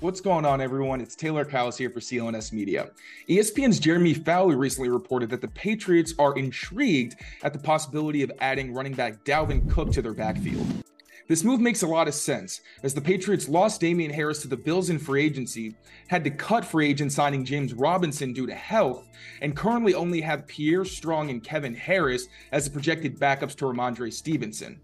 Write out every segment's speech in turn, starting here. What's going on, everyone? It's Taylor Kyles here for CLNS Media. ESPN's Jeremy Fowler recently reported that the Patriots are intrigued at the possibility of adding running back Dalvin Cook to their backfield. This move makes a lot of sense, as the Patriots lost Damien Harris to the Bills in free agency, had to cut free agent signing James Robinson due to health, and currently only have Pierre Strong and Kevin Harris as the projected backups to Rhamondre Stevenson.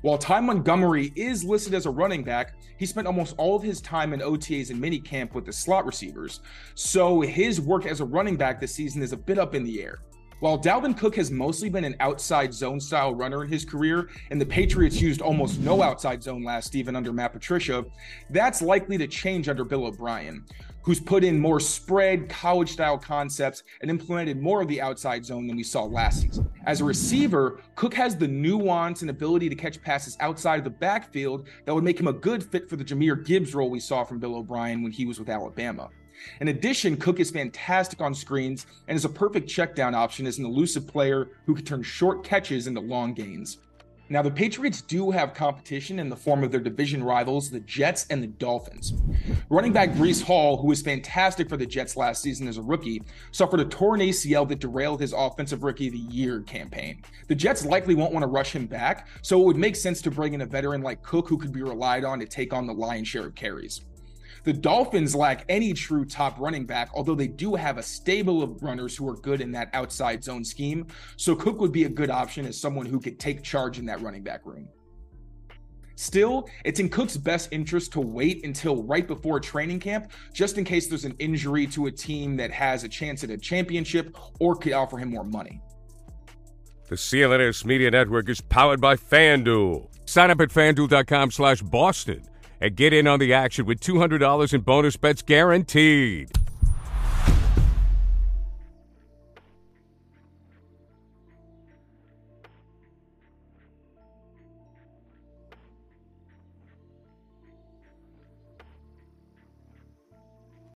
While Ty Montgomery is listed as a running back, he spent almost all of his time in OTAs and minicamp with the slot receivers, so his work as a running back this season is a bit up in the air. While Dalvin Cook has mostly been an outside zone-style runner in his career, and the Patriots used almost no outside zone last season under Matt Patricia, that's likely to change under Bill O'Brien, who's put in more spread, college-style concepts and implemented more of the outside zone than we saw last season. As a receiver, Cook has the nuance and ability to catch passes outside of the backfield that would make him a good fit for the Jahmyr Gibbs role we saw from Bill O'Brien when he was with Alabama. In addition, Cook is fantastic on screens and is a perfect checkdown option as an elusive player who can turn short catches into long gains. Now, the Patriots do have competition in the form of their division rivals, the Jets and the Dolphins. Running back Breece Hall, who was fantastic for the Jets last season as a rookie, suffered a torn ACL that derailed his Offensive Rookie of the Year campaign. The Jets likely won't want to rush him back, so it would make sense to bring in a veteran like Cook who could be relied on to take on the lion's share of carries. The Dolphins lack any true top running back, although they do have a stable of runners who are good in that outside zone scheme, so Cook would be a good option as someone who could take charge in that running back room. Still, it's in Cook's best interest to wait until right before training camp, just in case there's an injury to a team that has a chance at a championship or could offer him more money. The CLNS Media Network is powered by FanDuel. Sign up at FanDuel.com/Boston. And get in on the action with $200 in bonus bets guaranteed.